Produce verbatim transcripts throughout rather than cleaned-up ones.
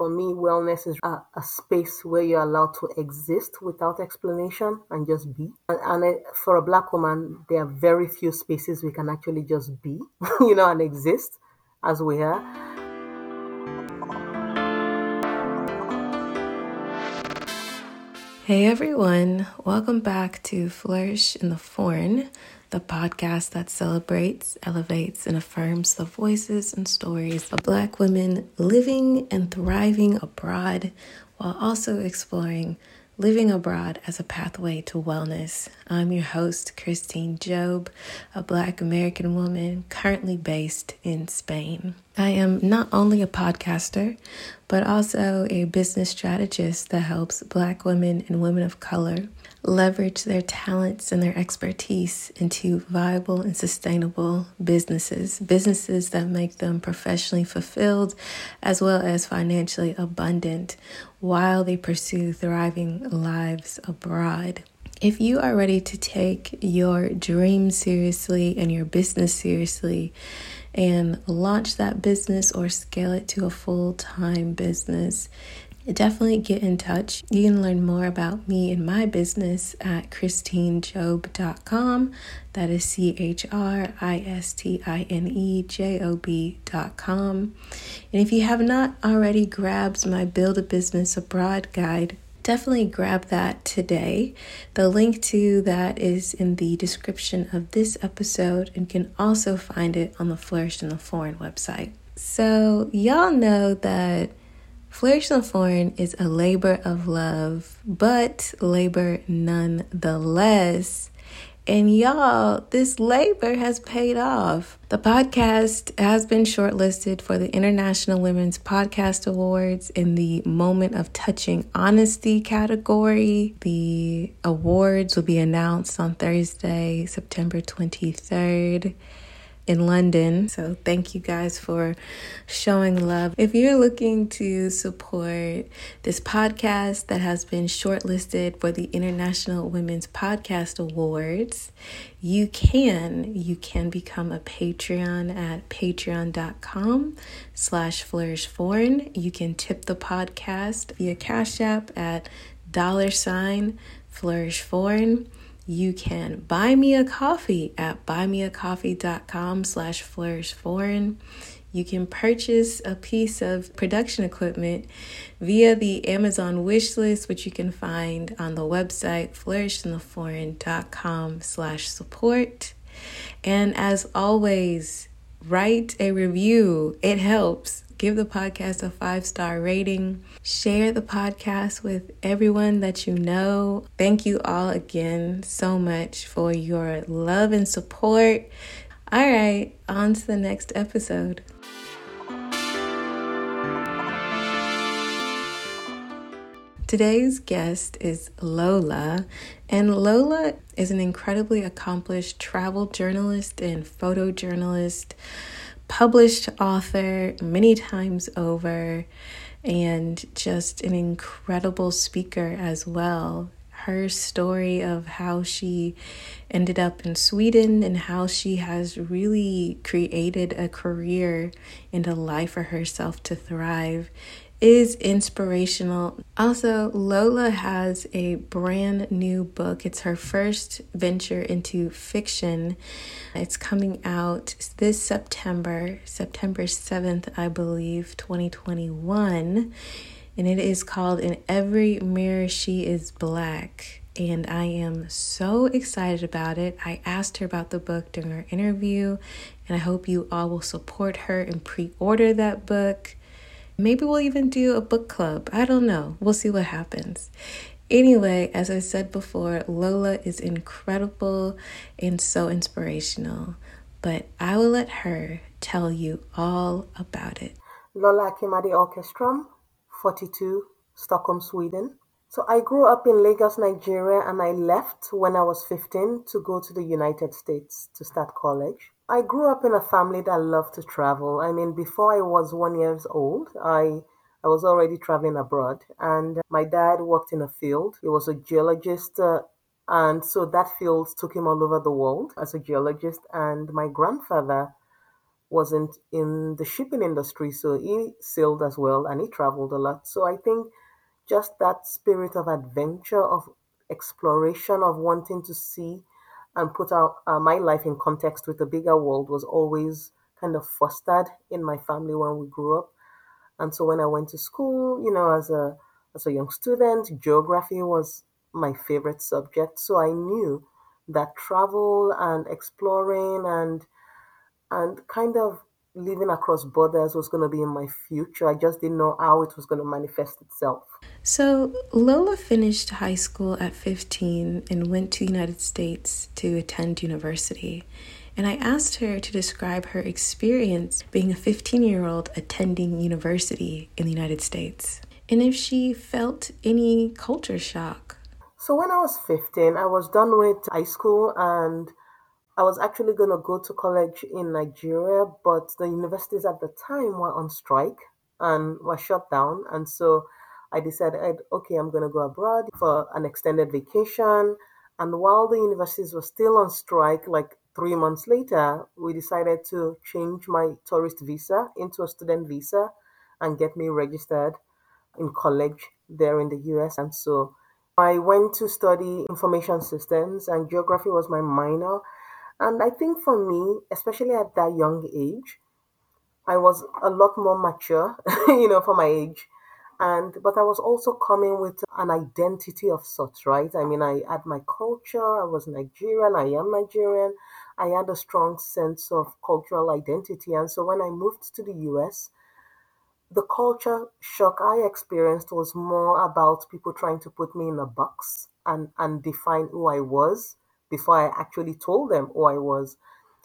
for me, wellness is a, a space where you're allowed to exist without explanation and just be. And, and I, for a Black woman, there are very few spaces we can actually just be, you know, and exist as we are. Hey everyone, welcome back to Flourish in the Foreign, the podcast that celebrates, elevates, and affirms the voices and stories of Black women living and thriving abroad, while also exploring living abroad as a pathway to wellness. I'm your host, Christine Job, a Black American woman currently based in Spain. I am not only a podcaster, but also a business strategist that helps Black women and women of color leverage their talents and their expertise into viable and sustainable businesses, businesses that make them professionally fulfilled as well as financially abundant while they pursue thriving lives abroad. If you are ready to take your dream seriously and your business seriously and launch that business or scale it to a full-time business, definitely get in touch. You can learn more about me and my business at christine job dot com. That is C H R I S T I N E J O B dot com. And if you have not already grabbed my Build a Business Abroad guide, definitely grab that today. The link to that is in the description of this episode, and you can also find it on the Flourish in the Foreign website. So y'all know that Flourish in the Foreign is a labor of love, but labor nonetheless. And y'all, this labor has paid off. The podcast has been shortlisted for the International Women's Podcast Awards in the Moment of Touching Honesty category. The awards will be announced on Thursday, September twenty-third. In London. So thank you guys for showing love. If you're looking to support this podcast that has been shortlisted for the International Women's Podcast Awards, you can. You can become a Patreon at patreon.com slash flourishforeign. You can tip the podcast via Cash App at dollar sign flourishforeign. You can buy me a coffee at buymeacoffee.com slash flourishforeign. You can purchase a piece of production equipment via the Amazon wish list, which you can find on the website flourishintheforeign.com slash support. And as always, write a review. It helps. Give the podcast a five-star rating. Share the podcast with everyone that you know. Thank you all again so much for your love and support. All right, on to the next episode. Today's guest is Lola, and Lola is an incredibly accomplished travel journalist and photojournalist, published author many times over, and just an incredible speaker as well. Her story of how she ended up in Sweden and how she has really created a career and a life for herself to thrive is inspirational. Also, Lola has a brand new book. It's her first venture into fiction. It's coming out this September, September seventh, I believe, twenty twenty-one. And it is called In Every Mirror She Is Black. And I am so excited about it. I asked her about the book during our interview, and I hope you all will support her and pre-order that book. Maybe we'll even do a book club. I don't know. We'll see what happens. Anyway, as I said before, Lola is incredible and so inspirational. But I will let her tell you all about it. Lola Akimadi Orchestra, forty-two, Stockholm, Sweden. So I grew up in Lagos, Nigeria, and I left when I was fifteen to go to the United States to start college. I grew up in a family that loved to travel. I mean, before I was one year old, I, I was already traveling abroad. And my dad worked in a field. He was a geologist. Uh, and so that field took him all over the world as a geologist. And my grandfather wasn't in the shipping industry, so he sailed as well and he traveled a lot. So I think just that spirit of adventure, of exploration, of wanting to see and put out uh, my life in context with the bigger world was always kind of fostered in my family when we grew up. And so when I went to school, you know, as a as a young student, geography was my favorite subject. So I knew that travel and exploring and and kind of living across borders was going to be in my future. I just didn't know how it was going to manifest itself. So Lola finished high school at fifteen and went to the United States to attend university. And I asked her to describe her experience being a fifteen-year-old attending university in the United States, and if she felt any culture shock. So when I was fifteen, I was done with high school and I was actually going to go to college in Nigeria, but the universities at the time were on strike and were shut down. And so I decided, okay, I'm going to go abroad for an extended vacation. And while the universities were still on strike, like three months later, we decided to change my tourist visa into a student visa and get me registered in college there in the U S. And so I went to study information systems, and geography was my minor. And I think for me, especially at that young age, I was a lot more mature, you know, for my age. And but I was also coming with an identity of sorts, right? I mean, I had my culture, I was Nigerian, I am Nigerian. I had a strong sense of cultural identity. And so when I moved to the U S, the culture shock I experienced was more about people trying to put me in a box and, and define who I was before I actually told them who I was.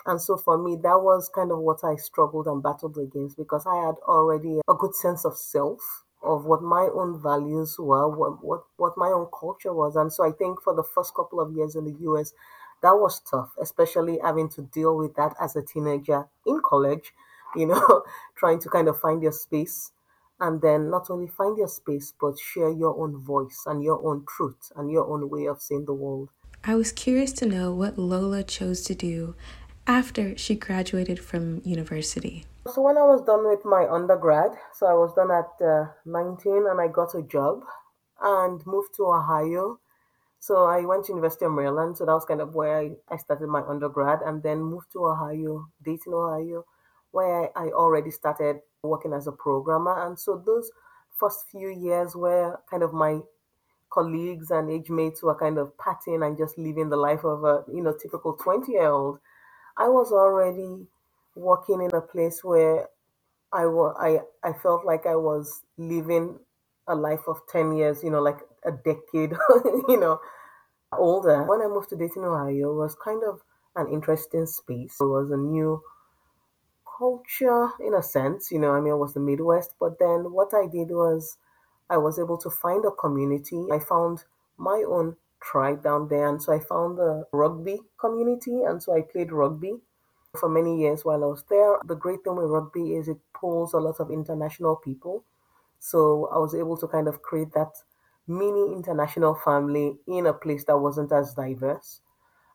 And so for me, that was kind of what I struggled and battled against, because I had already a good sense of self, of what my own values were, what, what, what my own culture was. And so I think for the first couple of years in the U S, that was tough, especially having to deal with that as a teenager in college, you know, trying to kind of find your space. And then not only find your space, but share your own voice and your own truth and your own way of seeing the world. I was curious to know what Lola chose to do after she graduated from university. So when I was done with my undergrad, so I was done at uh, nineteen, and I got a job and moved to Ohio. So I went to University of Maryland, so that was kind of where I, I started my undergrad, and then moved to Ohio, Dayton, Ohio, where I, I already started working as a programmer. And so those first few years were kind of my colleagues and age mates who are kind of patting and just living the life of a, you know, typical twenty-year-old. I was already working in a place where I, wa- I, I felt like I was living a life of ten years, you know, like a decade, you know, older. When I moved to Dayton, Ohio, it was kind of an interesting space. It was a new culture in a sense, you know, I mean, it was the Midwest. But then what I did was I was able to find a community. I found my own tribe down there. And so I found the rugby community. And so I played rugby for many years while I was there. The great thing with rugby is it pulls a lot of international people. So I was able to kind of create that mini international family in a place that wasn't as diverse.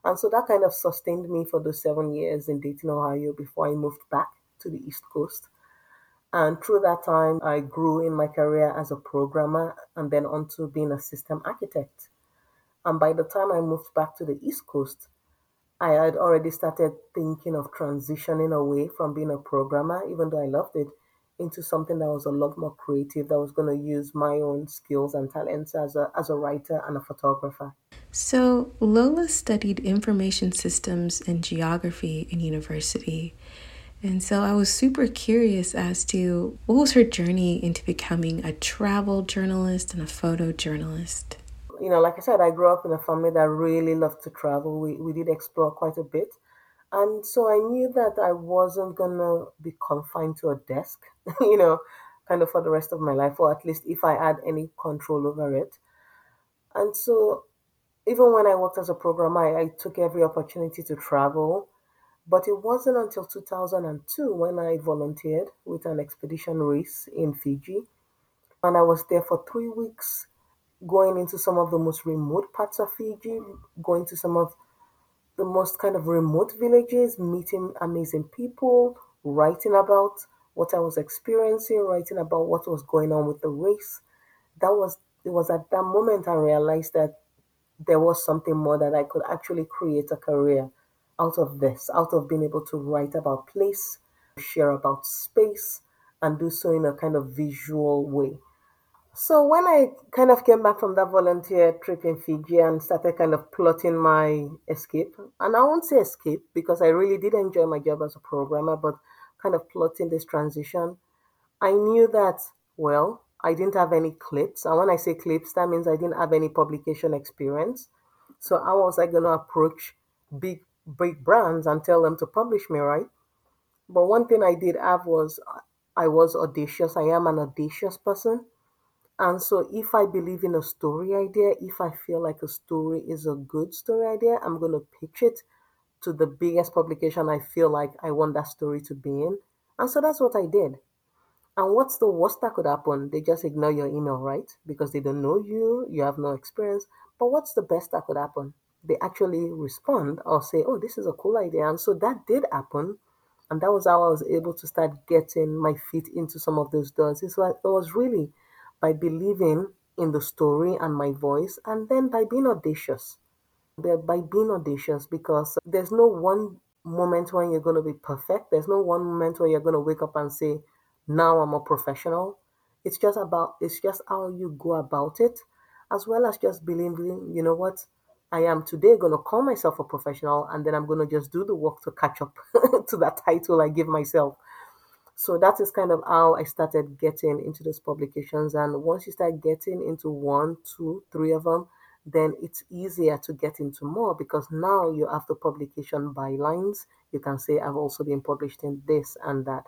And so that kind of sustained me for those seven years in Dayton, Ohio, before I moved back to the East Coast. And through that time, I grew in my career as a programmer and then onto being a system architect. And by the time I moved back to the East Coast, I had already started thinking of transitioning away from being a programmer, even though I loved it, into something that was a lot more creative, that was going to use my own skills and talents as a, as a writer and a photographer. So Lola studied information systems and geography in university. And so I was super curious as to what was her journey into becoming a travel journalist and a photojournalist. You know, like I said, I grew up in a family that really loved to travel. We we did explore quite a bit. And so I knew that I wasn't going to be confined to a desk, you know, kind of for the rest of my life, or at least if I had any control over it. And so even when I worked as a programmer, I, I took every opportunity to travel. But it wasn't until two thousand two when I volunteered with an expedition race in Fiji. And I was there for three weeks, going into some of the most remote parts of Fiji, going to some of the most kind of remote villages, meeting amazing people, writing about what I was experiencing, writing about what was going on with the race. That was, it was at that moment I realized that there was something more, that I could actually create a career out of this, out of being able to write about place, share about space, and do so in a kind of visual way. So when I kind of came back from that volunteer trip in Fiji and started kind of plotting my escape, and I won't say escape because I really did enjoy my job as a programmer, but kind of plotting this transition, I knew that, well, I didn't have any clips. And when I say clips, that means I didn't have any publication experience. So how was I going to approach big, big brands and tell them to publish me, right? But one thing I did have was I was audacious. I am an audacious person. And so if I believe in a story idea, if I feel like a story is a good story idea, I'm going to pitch it to the biggest publication I feel like I want that story to be in. And so that's what I did. And what's the worst that could happen? They just ignore your email, right? Because they don't know you, you have no experience. But what's the best that could happen? They actually respond or say, oh, this is a cool idea. And so that did happen. And that was how I was able to start getting my feet into some of those doors. It's like, it was really by believing in the story and my voice, and then by being audacious. By being audacious, because there's no one moment when you're going to be perfect. There's no one moment when you're going to wake up and say, now I'm a professional. It's just about, it's just how you go about it, as well as just believing, you know what, I am today going to call myself a professional, and then I'm going to just do the work to catch up to that title I give myself. So that is kind of how I started getting into those publications. And once you start getting into one, two, three of them, then it's easier to get into more, because now you have the publication bylines. You can say, I've also been published in this and that.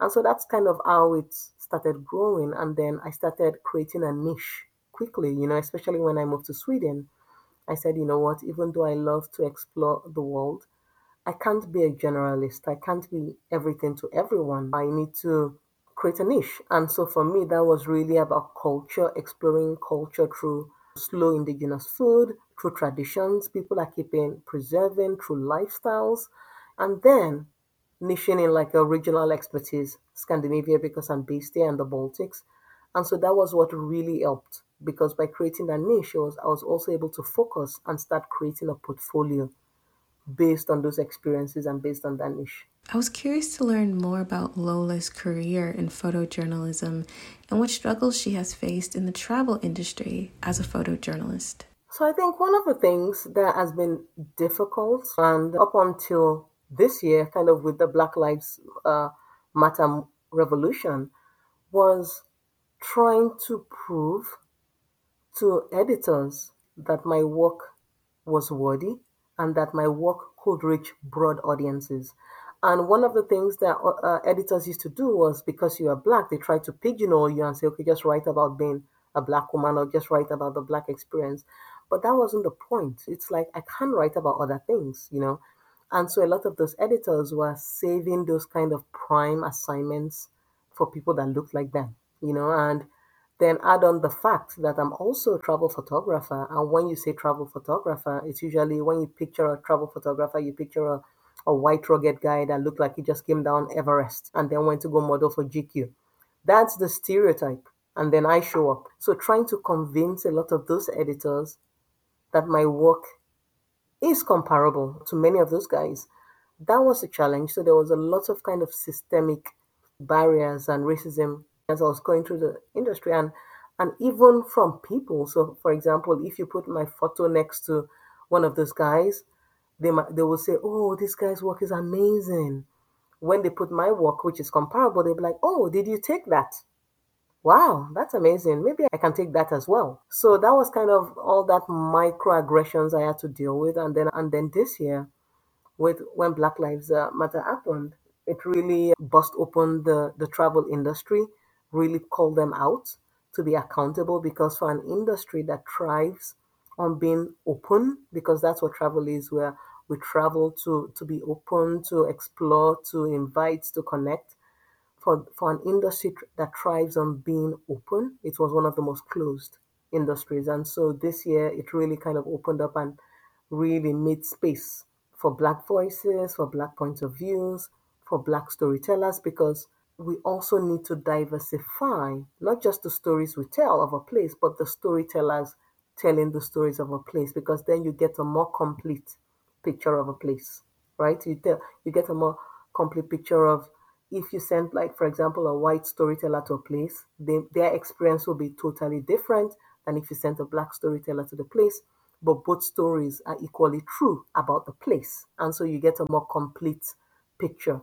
And so that's kind of how it started growing. And then I started creating a niche quickly, you know, especially when I moved to Sweden. I said, you know what, even though I love to explore the world, I can't be a generalist. I can't be everything to everyone. I need to create a niche. And so for me, that was really about culture, exploring culture through slow indigenous food, through traditions people are keeping, preserving, through lifestyles. And then niching in like a regional expertise, Scandinavia, because I'm based there, and the Baltics. And so that was what really helped, because by creating that niche, I was, I was also able to focus and start creating a portfolio based on those experiences and based on that niche. I was curious to learn more about Lola's career in photojournalism and what struggles she has faced in the travel industry as a photojournalist. So I think one of the things that has been difficult, and up until this year, kind of with the Black Lives uh, Matter revolution, was trying to prove to editors that my work was worthy and that my work could reach broad audiences. And one of the things that uh, editors used to do was, because you are Black, they tried to pigeonhole you and say, okay, just write about being a Black woman, or just write about the Black experience. But that wasn't the point. It's like, I can write about other things, you know. And so a lot of those editors were saving those kind of prime assignments for people that looked like them, you know, and then add on the fact that I'm also a travel photographer. And when you say travel photographer, it's usually when you picture a travel photographer, you picture a, a white rugged guy that looked like he just came down Everest and then went to go model for G Q. That's the stereotype. And then I show up. So trying to convince a lot of those editors that my work is comparable to many of those guys, that was a challenge. So there was a lot of kind of systemic barriers and racism as I was going through the industry, and and even from people. So for example, if you put my photo next to one of those guys, they they will say, oh, this guy's work is amazing. When they put my work, which is comparable, they'll be like, oh, did you take that? Wow, that's amazing. Maybe I can take that as well. So that was kind of all that microaggressions I had to deal with. And then and then this year, with when Black Lives Matter happened, it really bust open the, the travel industry, really called them out to be accountable, because for an industry that thrives on being open, because that's what travel is, where we travel to, to be open, to explore, to invite, to connect. For, for an industry that thrives on being open, it was one of the most closed industries. And so this year, it really kind of opened up and really made space for Black voices, for Black points of views, for Black storytellers, because we also need to diversify, not just the stories we tell of a place, but the storytellers telling the stories of a place, because then you get a more complete picture of a place, right? You tell, you get a more complete picture of, if you send, like, for example, a white storyteller to a place, they, their experience will be totally different than if you send a Black storyteller to the place. But both stories are equally true about the place. And so you get a more complete picture.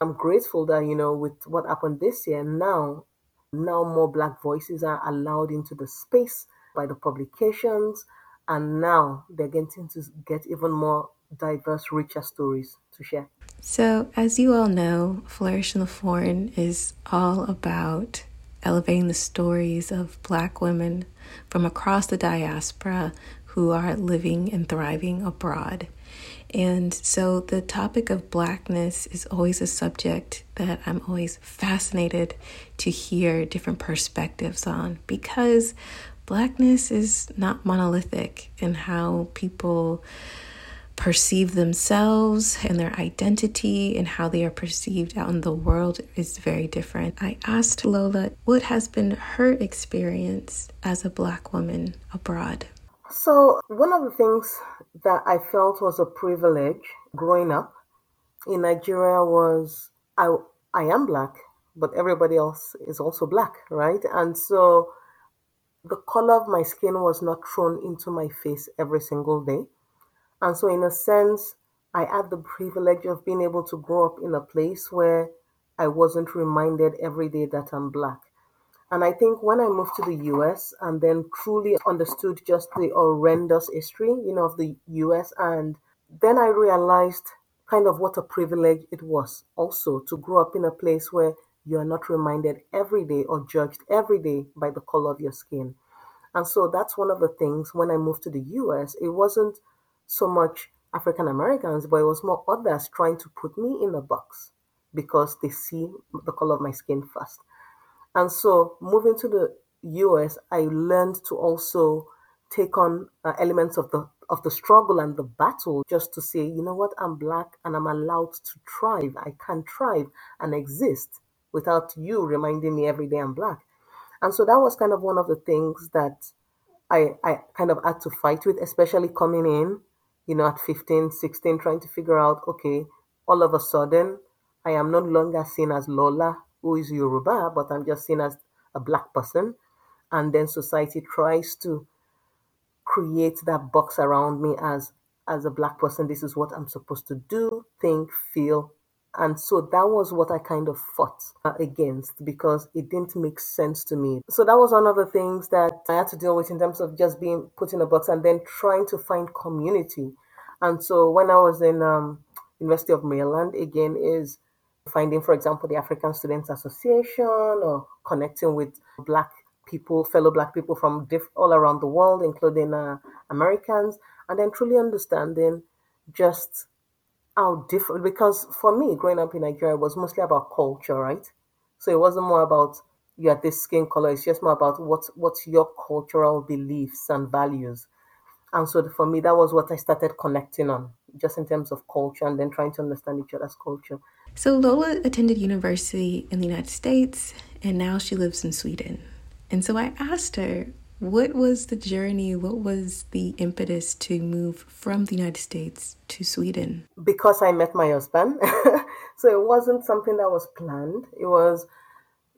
I'm grateful that, you know, with what happened this year, now, now more Black voices are allowed into the space by the publications. And now they're getting to get even more diverse, richer stories to share. So as you all know, Flourish in the Foreign is all about elevating the stories of Black women from across the diaspora who are living and thriving abroad. And so the topic of Blackness is always a subject that I'm always fascinated to hear different perspectives on, because Blackness is not monolithic in how people perceive themselves, and their identity and how they are perceived out in the world is very different. I asked Lola what has been her experience as a Black woman abroad. So one of the things that I felt was a privilege growing up in Nigeria was I, I am Black, but everybody else is also Black, right? And so the color of my skin was not thrown into my face every single day. And so in a sense, I had the privilege of being able to grow up in a place where I wasn't reminded every day that I'm Black. And I think when I moved to the U S and then truly understood just the horrendous history, you know, of the U S, and then I realized kind of what a privilege it was also to grow up in a place where you're not reminded every day or judged every day by the color of your skin. And so that's one of the things when I moved to the U S, it wasn't so much African Americans, but it was more others trying to put me in a box because they see the color of my skin first. And so moving to the U S, I learned to also take on uh, elements of the of the struggle and the battle, just to say, you know what, I'm Black and I'm allowed to thrive. I can thrive and exist without you reminding me every day I'm Black. And so that was kind of one of the things that I, I kind of had to fight with, especially coming in, you know, at fifteen, sixteen, trying to figure out, okay, all of a sudden, I am no longer seen as Lola, who is Yoruba, but I'm just seen as a Black person. And then society tries to create that box around me as, as a Black person. This is what I'm supposed to do, think, feel. And so that was what I kind of fought against, because it didn't make sense to me. So that was one of the things that I had to deal with in terms of just being put in a box and then trying to find community. And so when I was in um, University of Maryland, again, is finding, for example, the African Students Association, or connecting with Black people, fellow Black people from diff- all around the world, including uh, Americans, and then truly understanding just how different, because for me, growing up in Nigeria was mostly about culture, right? So it wasn't more about you had this skin color, it's just more about what what's your cultural beliefs and values. And so for me, that was what I started connecting on, just in terms of culture, and then trying to understand each other's culture. So Lola attended university in the United States, and now she lives in Sweden. And so I asked her, what was the journey? What was the impetus to move from the United States to Sweden? Because I met my husband. So it wasn't something that was planned. It was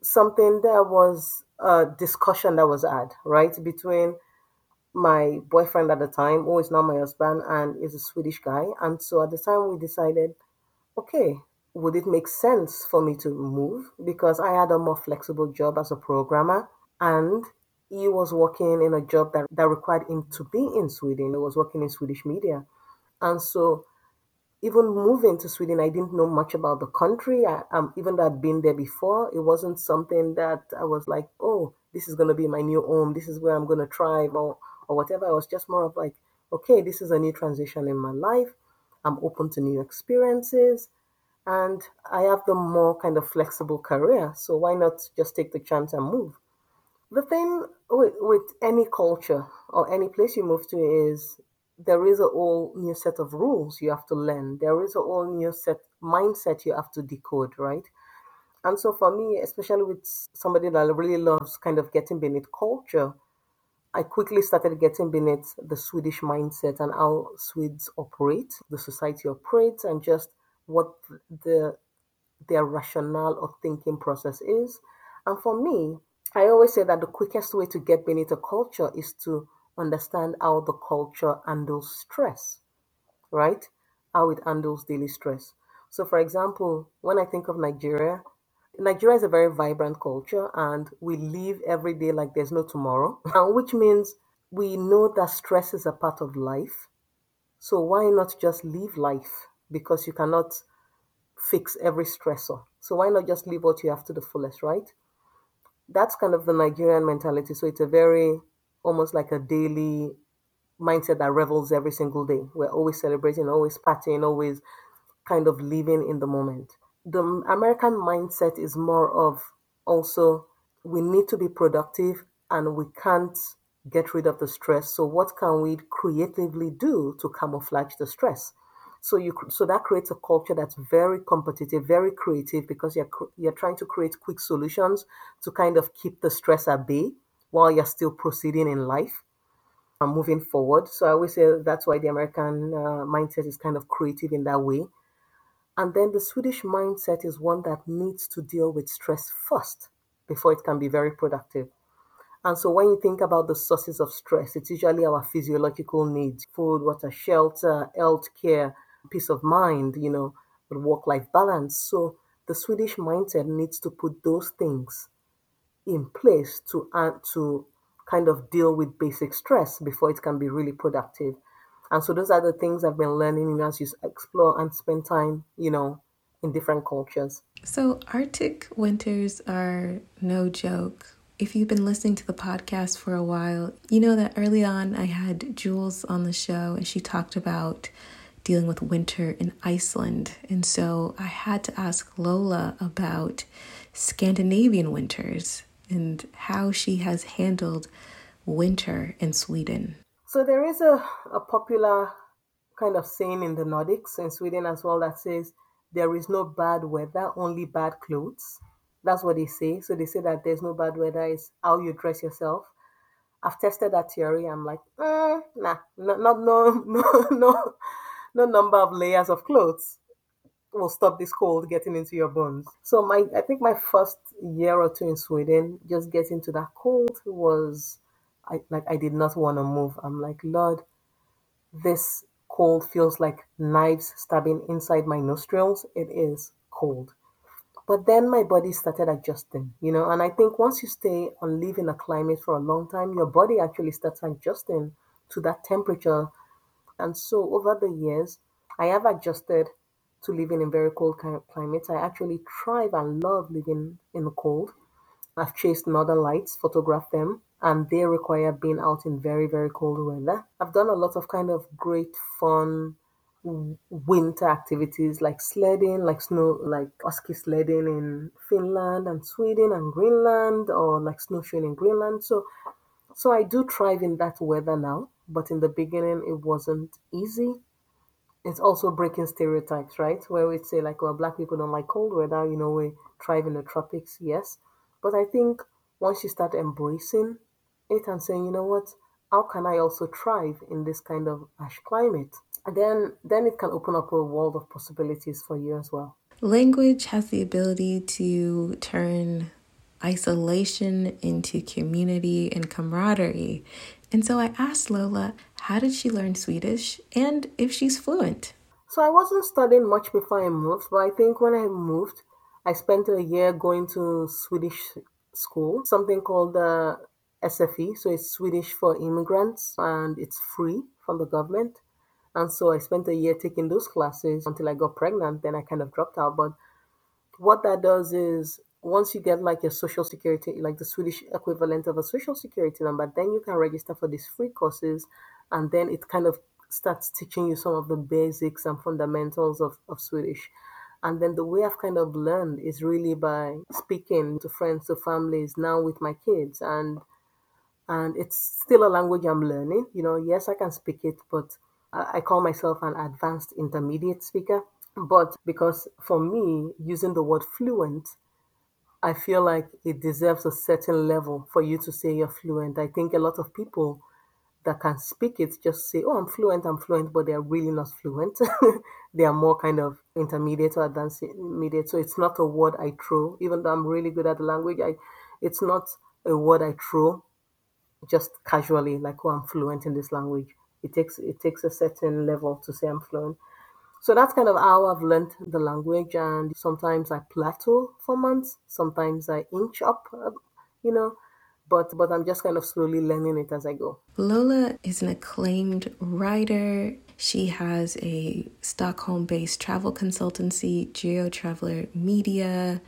something that was a discussion that was had, right? Between my boyfriend at the time, who is now my husband, and is a Swedish guy. And so at the time we decided, okay, would it make sense for me to move? Because I had a more flexible job as a programmer, and he was working in a job that, that required him to be in Sweden. He was working in Swedish media. And so even moving to Sweden, I didn't know much about the country. I, um, even though I'd been there before, it wasn't something that I was like, oh, this is going to be my new home. This is where I'm going to thrive, or, or whatever. I was just more of like, okay, this is a new transition in my life. I'm open to new experiences. And I have the more kind of flexible career. So why not just take the chance and move? The thing with, with any culture or any place you move to is there is a whole new set of rules you have to learn. There is a whole new set mindset you have to decode, right? And so for me, especially with somebody that really loves kind of getting beneath culture, I quickly started getting beneath the Swedish mindset and how Swedes operate, the society operates, and just what the their rationale or thinking process is. And for me, I always say that the quickest way to get beneath a culture is to understand how the culture handles stress, right? How it handles daily stress. So for example, when I think of Nigeria, Nigeria is a very vibrant culture and we live every day like there's no tomorrow, which means we know that stress is a part of life. So why not just live life? Because you cannot fix every stressor. So why not just live what you have to the fullest, right? That's kind of the Nigerian mentality. So it's a very, almost like a daily mindset that revels every single day. We're always celebrating, always partying, always kind of living in the moment. The American mindset is more of also, we need to be productive and we can't get rid of the stress. So what can we creatively do to camouflage the stress? So you so that creates a culture that's very competitive, very creative, because you're you're trying to create quick solutions to kind of keep the stress at bay while you're still proceeding in life and moving forward. So I always say that's why the American uh, mindset is kind of creative in that way. And then the Swedish mindset is one that needs to deal with stress first before it can be very productive. And so when you think about the sources of stress, it's usually our physiological needs: food, water, shelter, healthcare, peace of mind, you know, work-life balance. So the Swedish mindset needs to put those things in place to uh, to kind of deal with basic stress before it can be really productive. And so those are the things I've been learning as you explore and spend time, you know, in different cultures. So Arctic winters are no joke. If you've been listening to the podcast for a while, you know that early on I had Jules on the show and she talked about dealing with winter in Iceland. And so I had to ask Lola about Scandinavian winters and how she has handled winter in Sweden. So there is a, a popular kind of saying in the Nordics and Sweden as well that says there is no bad weather, only bad clothes. That's what they say. So they say that there's no bad weather, it's how you dress yourself. I've tested that theory. I'm like, eh, nah, no, not, no, no, no, no number of layers of clothes will stop this cold getting into your bones. So my, I think my first year or two in Sweden, just getting to that cold was, I like, I did not want to move. I'm like, Lord, this cold feels like knives stabbing inside my nostrils. It is cold. But then my body started adjusting, you know, and I think once you stay and live in a climate for a long time, your body actually starts adjusting to that temperature. And so over the years, I have adjusted to living in very cold climates. I actually thrive and love living in the cold. I've chased northern lights, photographed them, and they require being out in very, very cold weather. I've done a lot of kind of great fun winter activities like sledding, like snow, like ski sledding in Finland and Sweden and Greenland, or like snowshoeing in Greenland. So, so I do thrive in that weather now, but in the beginning, it wasn't easy. It's also breaking stereotypes, right? Where we say like, well, Black people don't like cold weather, you know, we thrive in the tropics, yes. But I think once you start embracing it and saying, you know what, how can I also thrive in this kind of ash climate? And then, then it can open up a world of possibilities for you as well. Language has the ability to turn isolation into community and camaraderie. And so I asked Lola, how did she learn Swedish and if she's fluent? So I wasn't studying much before I moved, but I think when I moved, I spent a year going to Swedish school, something called uh, S F E. So it's Swedish for immigrants and it's free from the government. And so I spent a year taking those classes until I got pregnant. Then I kind of dropped out. But what that does is once you get like your social security, like the Swedish equivalent of a social security number, then you can register for these free courses. And then it kind of starts teaching you some of the basics and fundamentals of, of Swedish. And then the way I've kind of learned is really by speaking to friends, to families, now with my kids. And, and it's still a language I'm learning. You know, yes, I can speak it, but I call myself an advanced intermediate speaker. But because for me, using the word fluent, I feel like it deserves a certain level for you to say you're fluent. I think a lot of people that can speak it just say, oh, I'm fluent, I'm fluent, but they're really not fluent. They are more kind of intermediate or advanced intermediate. So it's not a word I throw, even though I'm really good at the language. I, it's not a word I throw just casually, like, oh, I'm fluent in this language. It takes it takes a certain level to say I'm fluent. So that's kind of how I've learned the language. And sometimes I plateau for months. Sometimes I inch up, you know, but, but I'm just kind of slowly learning it as I go. Lola is an acclaimed writer. She has a Stockholm-based travel consultancy, Geo Traveler Media.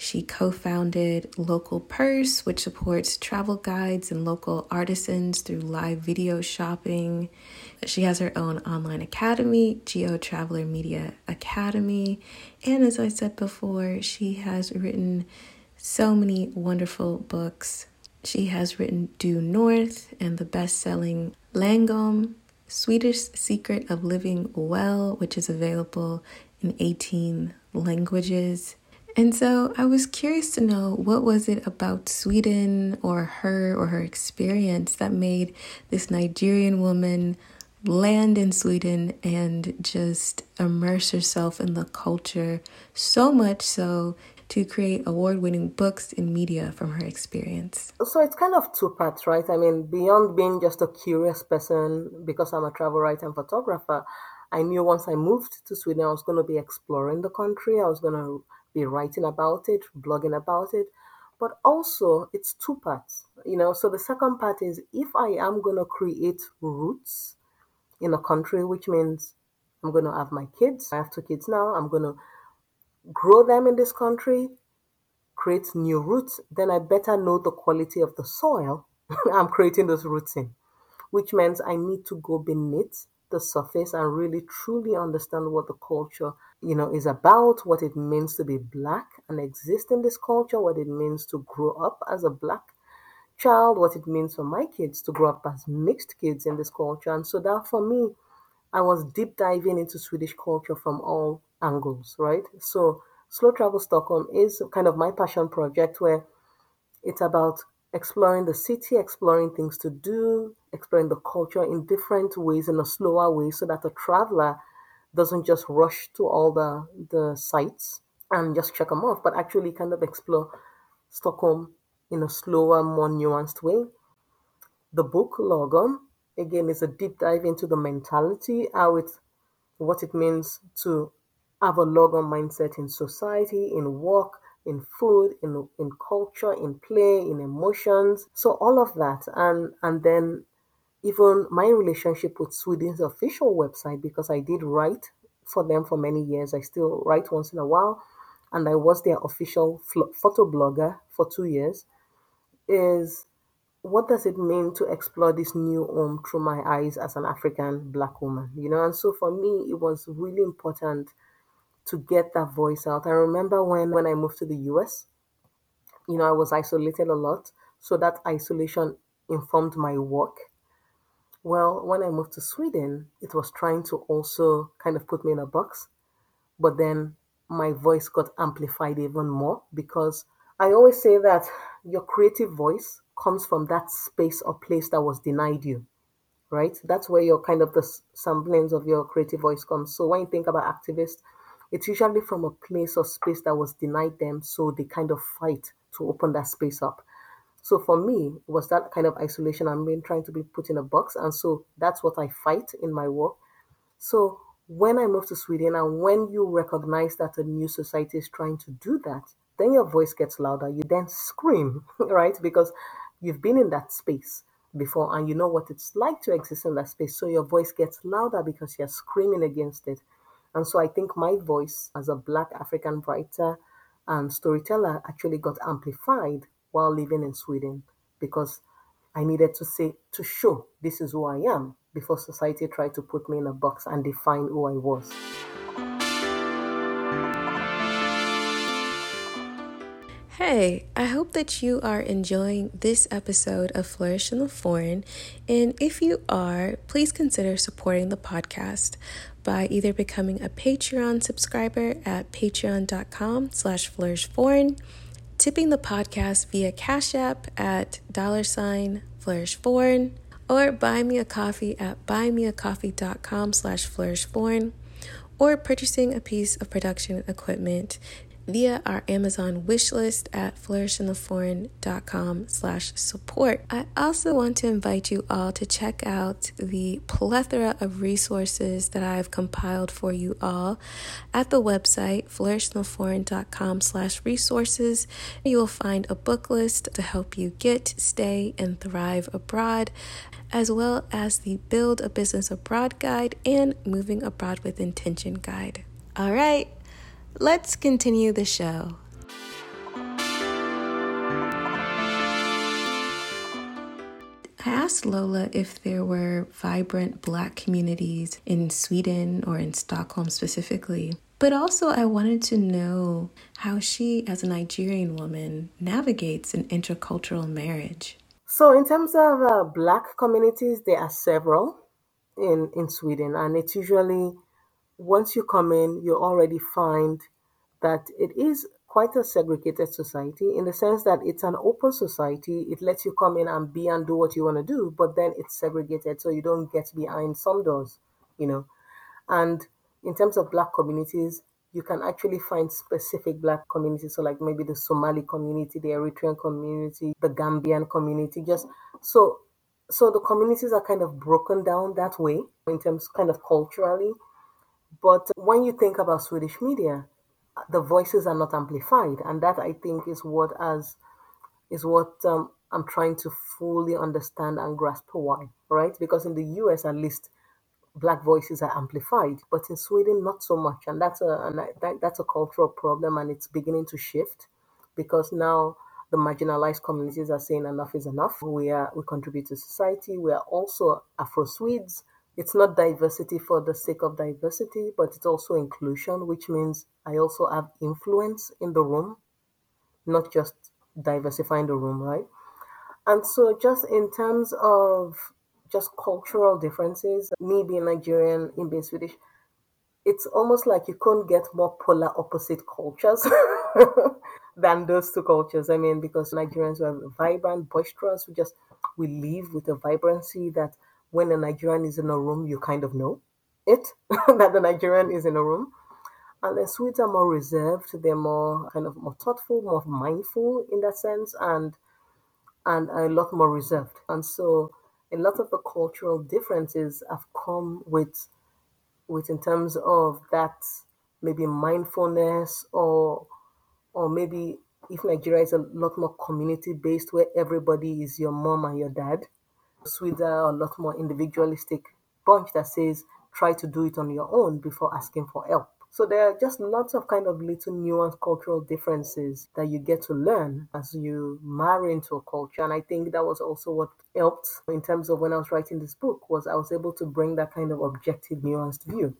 She co-founded Local Purse, which supports travel guides and local artisans through live video shopping. She has her own online academy, Geo Traveler Media Academy. And as I said before, she has written so many wonderful books. She has written Due North and the best-selling Lagom, Swedish Secret of Living Well, which is available in eighteen languages. And so I was curious to know, what was it about Sweden or her or her experience that made this Nigerian woman land in Sweden and just immerse herself in the culture so much so to create award-winning books and media from her experience? So it's kind of two parts, right? I mean, beyond being just a curious person, because I'm a travel writer and photographer, I knew once I moved to Sweden, I was going to be exploring the country. I was going to be writing about it, blogging about it, but also it's two parts, you know. So the second part is, if I am going to create roots in a country, which means I'm going to have my kids, I have two kids now, I'm going to grow them in this country, create new roots, then I better know the quality of the soil I'm creating those roots in, which means I need to go beneath the surface and really truly understand what the culture, you know, is about, what it means to be Black and exist in this culture, what it means to grow up as a Black child, what it means for my kids to grow up as mixed kids in this culture. And so that for me, I was deep diving into Swedish culture from all angles, right? So Slow Travel Stockholm is kind of my passion project, where it's about exploring the city, exploring things to do, exploring the culture in different ways, in a slower way, so that a traveler doesn't just rush to all the, the sites and just check them off, but actually kind of explore Stockholm in a slower, more nuanced way. The book, Lagom, again, is a deep dive into the mentality, how it, what it means to have a Lagom mindset in society, in work, in food, in in culture, in play, in emotions. So all of that. And and then even my relationship with Sweden's official website, because I did write for them for many years. I still write once in a while. And I was their official fl- photo blogger for two years. Is what does it mean to explore this new home through my eyes as an African Black woman? You know, and so for me, it was really important to get that voice out. I remember when, when I moved to the U S, you know, I was isolated a lot. So that isolation informed my work. Well, when I moved to Sweden, it was trying to also kind of put me in a box. But then my voice got amplified even more, because I always say that your creative voice comes from that space or place that was denied you, right? That's where your kind of the samplings of your creative voice comes. So when you think about activists, it's usually from a place or space that was denied them, so they kind of fight to open that space up. So for me, it was that kind of isolation. I'm been trying to be put in a box, and so that's what I fight in my work. So when I moved to Sweden, and when you recognize that a new society is trying to do that, then your voice gets louder. You then scream, right? Because you've been in that space before, and you know what it's like to exist in that space. So your voice gets louder because you're screaming against it. And so I think my voice as a Black African writer and storyteller actually got amplified while living in Sweden, because I needed to say, to show this is who I am, before society tried to put me in a box and define who I was. Hey, I hope that you are enjoying this episode of Flourish in the Foreign. And if you are, please consider supporting the podcast by either becoming a Patreon subscriber at patreon.com slash flourishforeign, tipping the podcast via Cash App at dollar sign flourishforeign, or buy me a coffee at buymeacoffee.com slash flourishforeign, or purchasing a piece of production equipment via our Amazon wish list at flourishintheforeign.com slash support. I also want to invite you all to check out the plethora of resources that I've compiled for you all at the website flourishintheforeign.com slash resources. You will find a book list to help you get, stay, and thrive abroad, as well as the Build a Business Abroad Guide and Moving Abroad with Intention Guide. All right. Let's continue the show. I asked Lola if there were vibrant Black communities in Sweden or in Stockholm specifically, but also I wanted to know how she, as a Nigerian woman, navigates an intercultural marriage. So in terms of uh, Black communities, there are several in, in Sweden, and it's usually once you come in, you already find that it is quite a segregated society in the sense that it's an open society. It lets you come in and be and do what you want to do, but then it's segregated, so you don't get behind some doors, you know. And in terms of Black communities, you can actually find specific Black communities, so like maybe the Somali community, the Eritrean community, the Gambian community, just so so the communities are kind of broken down that way in terms kind of culturally. But when you think about Swedish media, the voices are not amplified, and that I think is what as is what um, I'm trying to fully understand and grasp why, right? Because in the U S, at least, Black voices are amplified, but in Sweden, not so much, and that's a and that, that's a cultural problem, and it's beginning to shift because now the marginalized communities are saying enough is enough. We are we contribute to society. We are also Afro-Swedes. It's not diversity for the sake of diversity, but it's also inclusion, which means I also have influence in the room, not just diversifying the room, right? And so just in terms of just cultural differences, me being Nigerian, him being Swedish, it's almost like you couldn't get more polar opposite cultures than those two cultures. I mean, because Nigerians are vibrant, boisterous, we just, we live with a vibrancy that when a Nigerian is in a room, you kind of know it, that the Nigerian is in a room. And the Swedes are more reserved. They're more kind of more thoughtful, more mindful in that sense, and and a lot more reserved. And so a lot of the cultural differences have come with, with in terms of that maybe mindfulness or or maybe if Nigeria is a lot more community-based where everybody is your mom and your dad, Swedes are a lot more individualistic bunch that says try to do it on your own before asking for help. So there are just lots of kind of little nuanced cultural differences that you get to learn as you marry into a culture. And I think that was also what helped in terms of when I was writing this book, was I was able to bring that kind of objective, nuanced view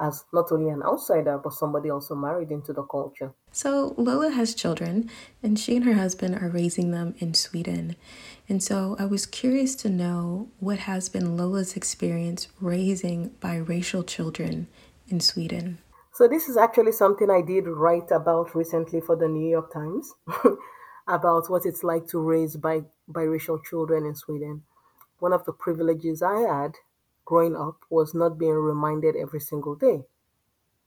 as not only an outsider, but somebody also married into the culture. So Lola has children, and she and her husband are raising them in Sweden. And so I was curious to know what has been Lola's experience raising biracial children in Sweden. So this is actually something I did write about recently for the New York Times, about what it's like to raise bi- biracial children in Sweden. One of the privileges I had growing up was not being reminded every single day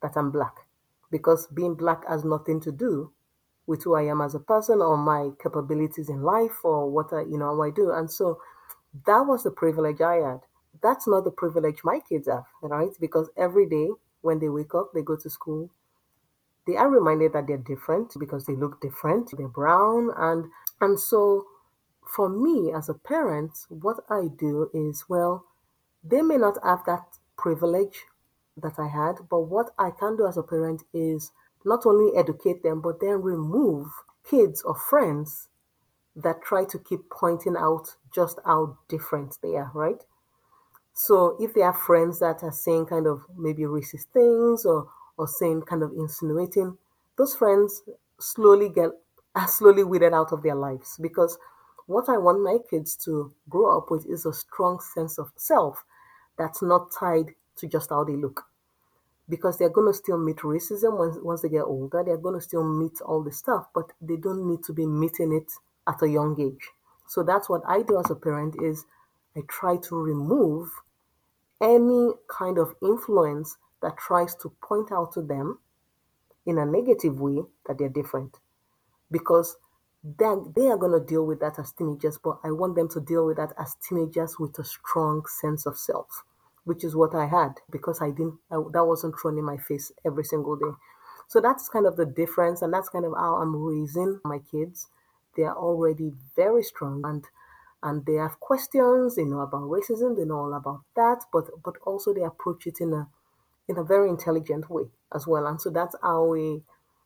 that I'm Black, because being Black has nothing to do with who I am as a person or my capabilities in life or what I, you know, I do. And so that was the privilege I had. That's not the privilege my kids have, right? Because every day when they wake up, they go to school, they are reminded that they're different because they look different, they're brown. And, and so for me as a parent, what I do is, well, they may not have that privilege that I had, but what I can do as a parent is not only educate them, but then remove kids or friends that try to keep pointing out just how different they are, right? So if they have friends that are saying kind of maybe racist things or, or saying kind of insinuating, those friends slowly get are slowly weeded out of their lives, because what I want my kids to grow up with is a strong sense of self that's not tied to just how they look. Because they're going to still meet racism once, once they get older. They're going to still meet all the stuff, but they don't need to be meeting it at a young age. So that's what I do as a parent is I try to remove any kind of influence that tries to point out to them in a negative way that they're different. Because then they are going to deal with that as teenagers, but I want them to deal with that as teenagers with a strong sense of self, which is what I had because I didn't, I, that wasn't thrown in my face every single day. So that's kind of the difference, and that's kind of how I'm raising my kids. They are already very strong, and and they have questions, they know about racism, they know all about that, but but also they approach it in a in a very intelligent way as well. And so that's how we,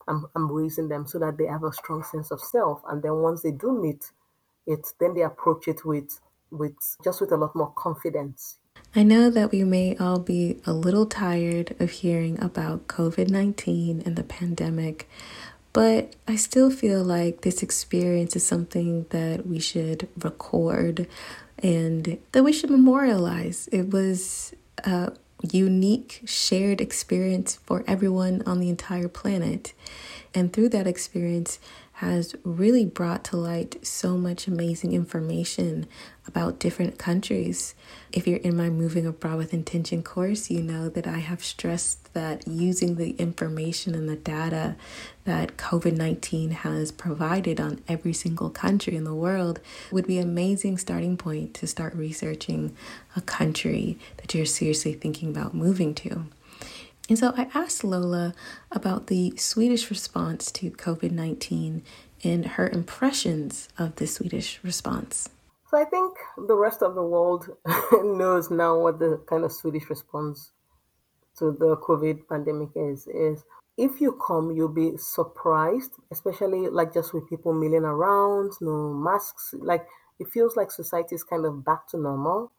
I'm, I'm raising them so that they have a strong sense of self. And then once they do meet it, then they approach it with with just with a lot more confidence. I know that we may all be a little tired of hearing about covid nineteen and the pandemic, but I still feel like this experience is something that we should record and that we should memorialize. It was a unique shared experience for everyone on the entire planet. And through that experience has really brought to light so much amazing information about different countries. If you're in my Moving Abroad with Intention course, you know that I have stressed that using the information and the data that covid nineteen has provided on every single country in the world would be an amazing starting point to start researching a country that you're seriously thinking about moving to. And so I asked Lola about the Swedish response to covid nineteen and her impressions of the Swedish response. So I think the rest of the world knows now what the kind of Swedish response to the COVID pandemic is. Is if you come, you'll be surprised, especially like just with people milling around, no masks. Like it feels like society is kind of back to normal.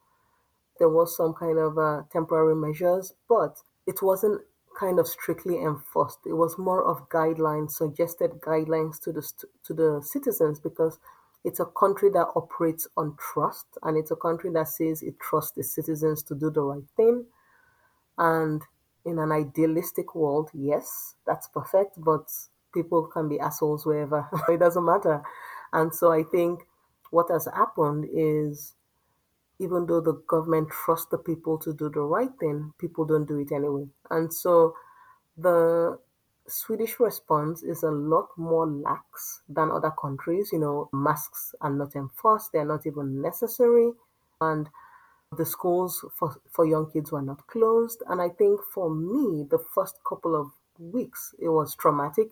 There was some kind of uh, temporary measures, but it wasn't kind of strictly enforced. It was more of guidelines, suggested guidelines to the to the citizens, because it's a country that operates on trust, and it's a country that says it trusts the citizens to do the right thing. And in an idealistic world, yes, that's perfect, but people can be assholes wherever. It doesn't matter. And so I think what has happened is, even though the government trusts the people to do the right thing, people don't do it anyway. And so the Swedish response is a lot more lax than other countries. You know, masks are not enforced, they're not even necessary. And the schools for, for young kids were not closed. And I think for me, the first couple of weeks, it was traumatic.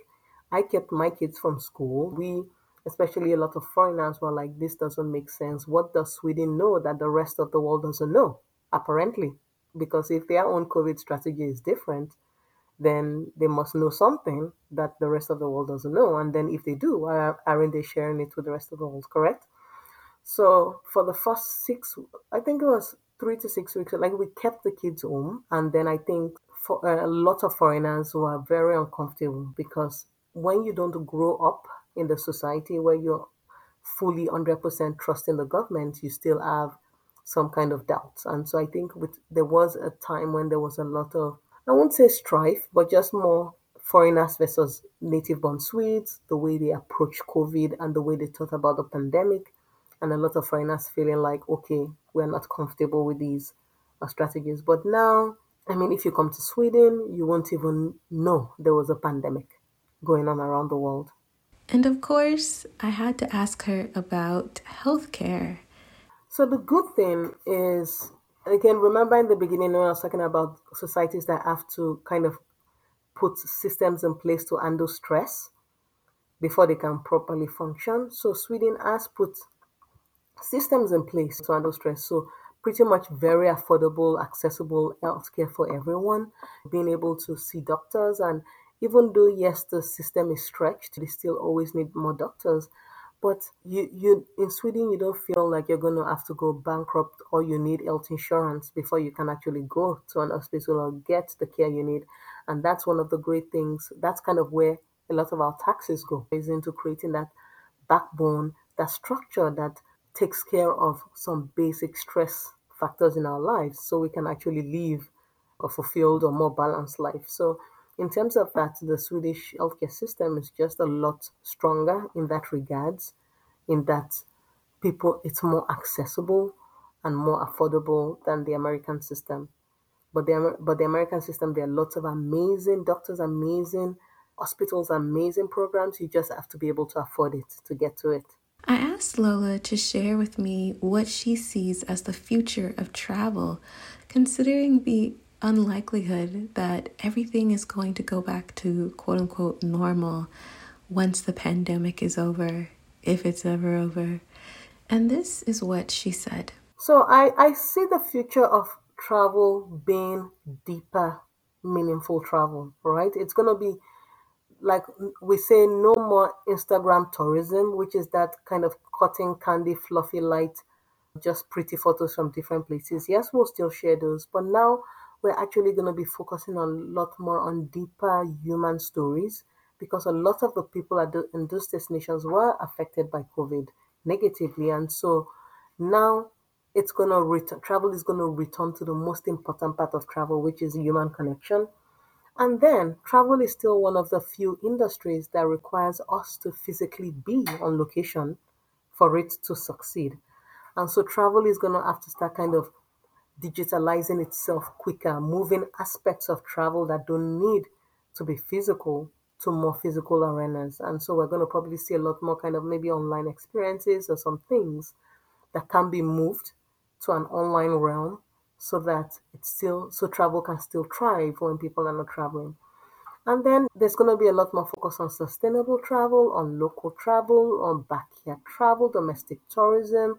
I kept my kids from school. We Especially a lot of foreigners were like, this doesn't make sense. What does Sweden know that the rest of the world doesn't know, apparently? Because if their own COVID strategy is different, then they must know something that the rest of the world doesn't know. And then if they do, why aren't they sharing it with the rest of the world, correct? So for the first six, I think it was three to six weeks, like we kept the kids home. And then I think for a lot of foreigners were very uncomfortable, because when you don't grow up in the society where you're fully one hundred percent trusting the government, you still have some kind of doubts. And so I think with, there was a time when there was a lot of, I won't say strife, but just more foreigners versus native-born Swedes, the way they approached COVID and the way they thought about the pandemic, and a lot of foreigners feeling like, okay, we're not comfortable with these uh, strategies. But now, I mean, if you come to Sweden, you won't even know there was a pandemic going on around the world. And of course, I had to ask her about healthcare. So the good thing is, again, remember in the beginning when I was talking about societies that have to kind of put systems in place to handle stress before they can properly function. So Sweden has put systems in place to handle stress. So pretty much very affordable, accessible healthcare for everyone, being able to see doctors. And even though, yes, the system is stretched, they still always need more doctors. But you, you in Sweden, you don't feel like you're going to have to go bankrupt or you need health insurance before you can actually go to an hospital or get the care you need. And that's one of the great things. That's kind of where a lot of our taxes go, is into creating that backbone, that structure that takes care of some basic stress factors in our lives so we can actually live or fulfilled or more balanced life. So in terms of that, the Swedish healthcare system is just a lot stronger in that regards, in that people, it's more accessible and more affordable than the American system. But the, but the American system, there are lots of amazing doctors, amazing hospitals, amazing programs. You just have to be able to afford it to get to it. I asked Lola to share with me what she sees as the future of travel, considering the unlikelihood that everything is going to go back to quote unquote normal once the pandemic is over, if it's ever over. And this is what she said. So I, I see the future of travel being deeper, meaningful travel, right? It's going to be like we say, no more Instagram tourism, which is that kind of cotton candy, fluffy light, just pretty photos from different places. Yes, we'll still share those, but now we're actually going to be focusing on a lot more on deeper human stories, because a lot of the people in those destinations were affected by COVID negatively. And so now it's going to return, travel is going to return to the most important part of travel, which is human connection. And then travel is still one of the few industries that requires us to physically be on location for it to succeed. And so travel is going to have to start kind of digitalizing itself quicker, moving aspects of travel that don't need to be physical to more physical arenas. And so we're going to probably see a lot more kind of maybe online experiences or some things that can be moved to an online realm, so that it's still, so travel can still thrive when people are not traveling. And then there's going to be a lot more focus on sustainable travel, on local travel, on backyard travel, domestic tourism.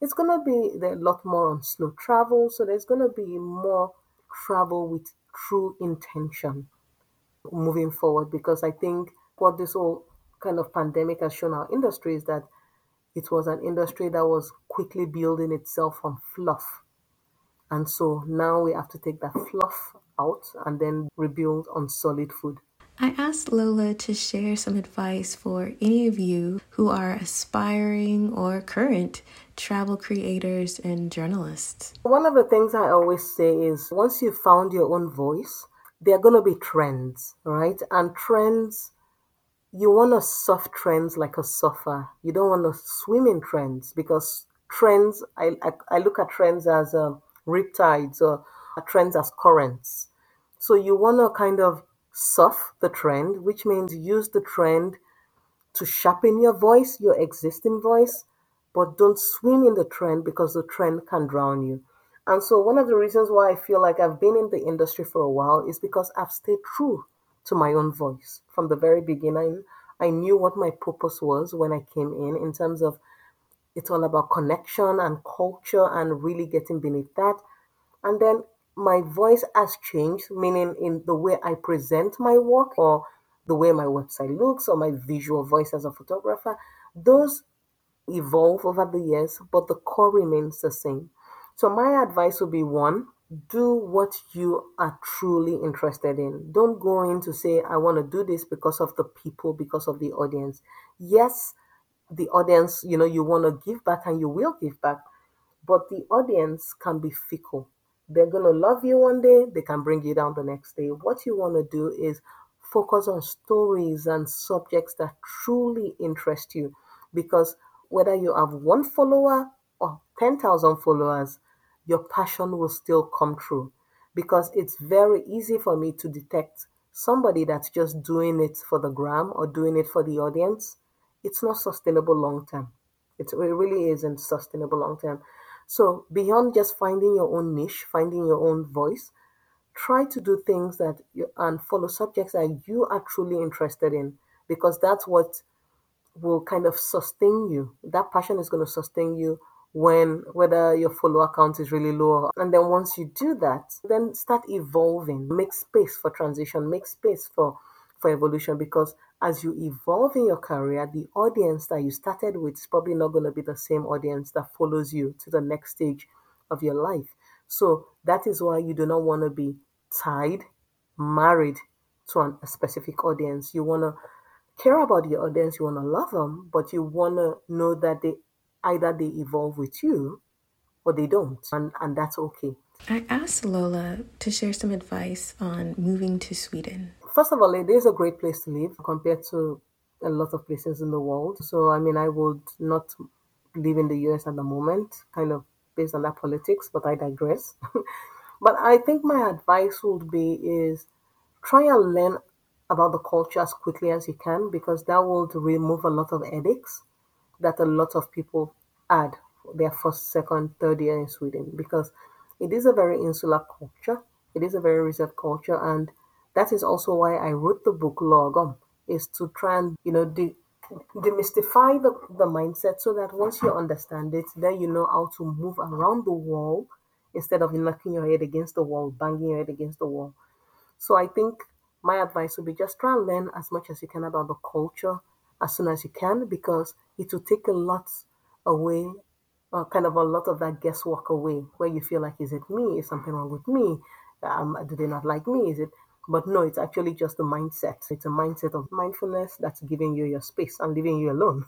It's going to be a lot more on slow travel. So there's going to be more travel with true intention moving forward, because I think what this whole kind of pandemic has shown our industry is that it was an industry that was quickly building itself on fluff. And so now we have to take that fluff out and then rebuild on solid food. I asked Lola to share some advice for any of you who are aspiring or current travel creators and journalists. One of the things I always say is once you've found your own voice, there are going to be trends, right? And trends, you want to surf trends like a surfer. You don't want to swim in trends, because trends, I, I, I look at trends as a riptides or trends as currents. So you want to kind of surf the trend, which means use the trend to sharpen your voice, your existing voice, but don't swim in the trend, because the trend can drown you. And so one of the reasons why I feel like I've been in the industry for a while is because I've stayed true to my own voice. From the very beginning, I knew what my purpose was when I came in, in terms of it's all about connection and culture and really getting beneath that. And then my voice has changed, meaning in the way I present my work, or the way my website looks, or my visual voice as a photographer. Those evolve over the years, but the core remains the same. So my advice would be, one, do what you are truly interested in. Don't go in to say, I want to do this because of the people, because of the audience. Yes, the audience, you know, you want to give back and you will give back, but the audience can be fickle. They're going to love you one day, they can bring you down the next day. What you want to do is focus on stories and subjects that truly interest you, because whether you have one follower or ten thousand followers, your passion will still come true, because it's very easy for me to detect somebody that's just doing it for the gram or doing it for the audience. It's not sustainable long-term. It really isn't sustainable long-term. So beyond just finding your own niche, finding your own voice, try to do things that you, and follow subjects that you are truly interested in, because that's what will kind of sustain you. That passion is going to sustain you when whether your follower count is really low. And then once you do that, then start evolving. Make space for transition. Make space for, for evolution, because as you evolve in your career, the audience that you started with is probably not going to be the same audience that follows you to the next stage of your life. So that is why you do not want to be tied, married to an, a specific audience. You want to care about your audience, you want to love them, but you want to know that they either they evolve with you or they don't, and, and that's okay. I asked Lola to share some advice on moving to Sweden. First of all, it is a great place to live compared to a lot of places in the world. So, I mean, I would not live in the U S at the moment, kind of based on that politics, but I digress. But I think my advice would be is try and learn about the culture as quickly as you can, because that will remove a lot of headaches that a lot of people add their first, second, third year in Sweden, because it is a very insular culture. It is a very reserved culture. And that is also why I wrote the book, Lagom, is to try and, you know, de- demystify the, the mindset so that once you understand it, then you know how to move around the wall instead of knocking your head against the wall, banging your head against the wall. So I think my advice would be just try and learn as much as you can about the culture as soon as you can, because it will take a lot away, uh, kind of a lot of that guesswork away, where you feel like, is it me? Is something wrong with me? Um, do they not like me? Is it? But no, it's actually just the mindset. It's a mindset of mindfulness that's giving you your space and leaving you alone.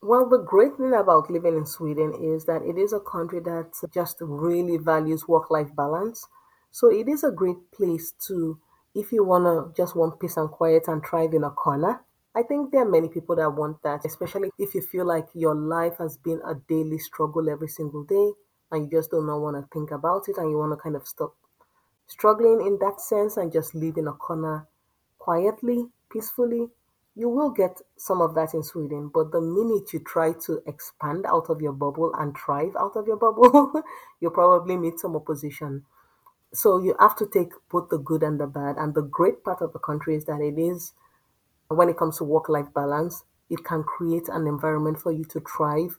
Well, the great thing about living in Sweden is that it is a country that just really values work-life balance. So it is a great place to, if you want to just want peace and quiet and thrive in a corner. I think there are many people that want that, especially if you feel like your life has been a daily struggle every single day and you just don't want to think about it and you want to kind of stop struggling in that sense and just live in a corner quietly, peacefully. You will get some of that in Sweden, but the minute you try to expand out of your bubble and thrive out of your bubble, you'll probably meet some opposition. So you have to take both the good and the bad. And the great part of the country is that it is, when it comes to work-life balance, it can create an environment for you to thrive,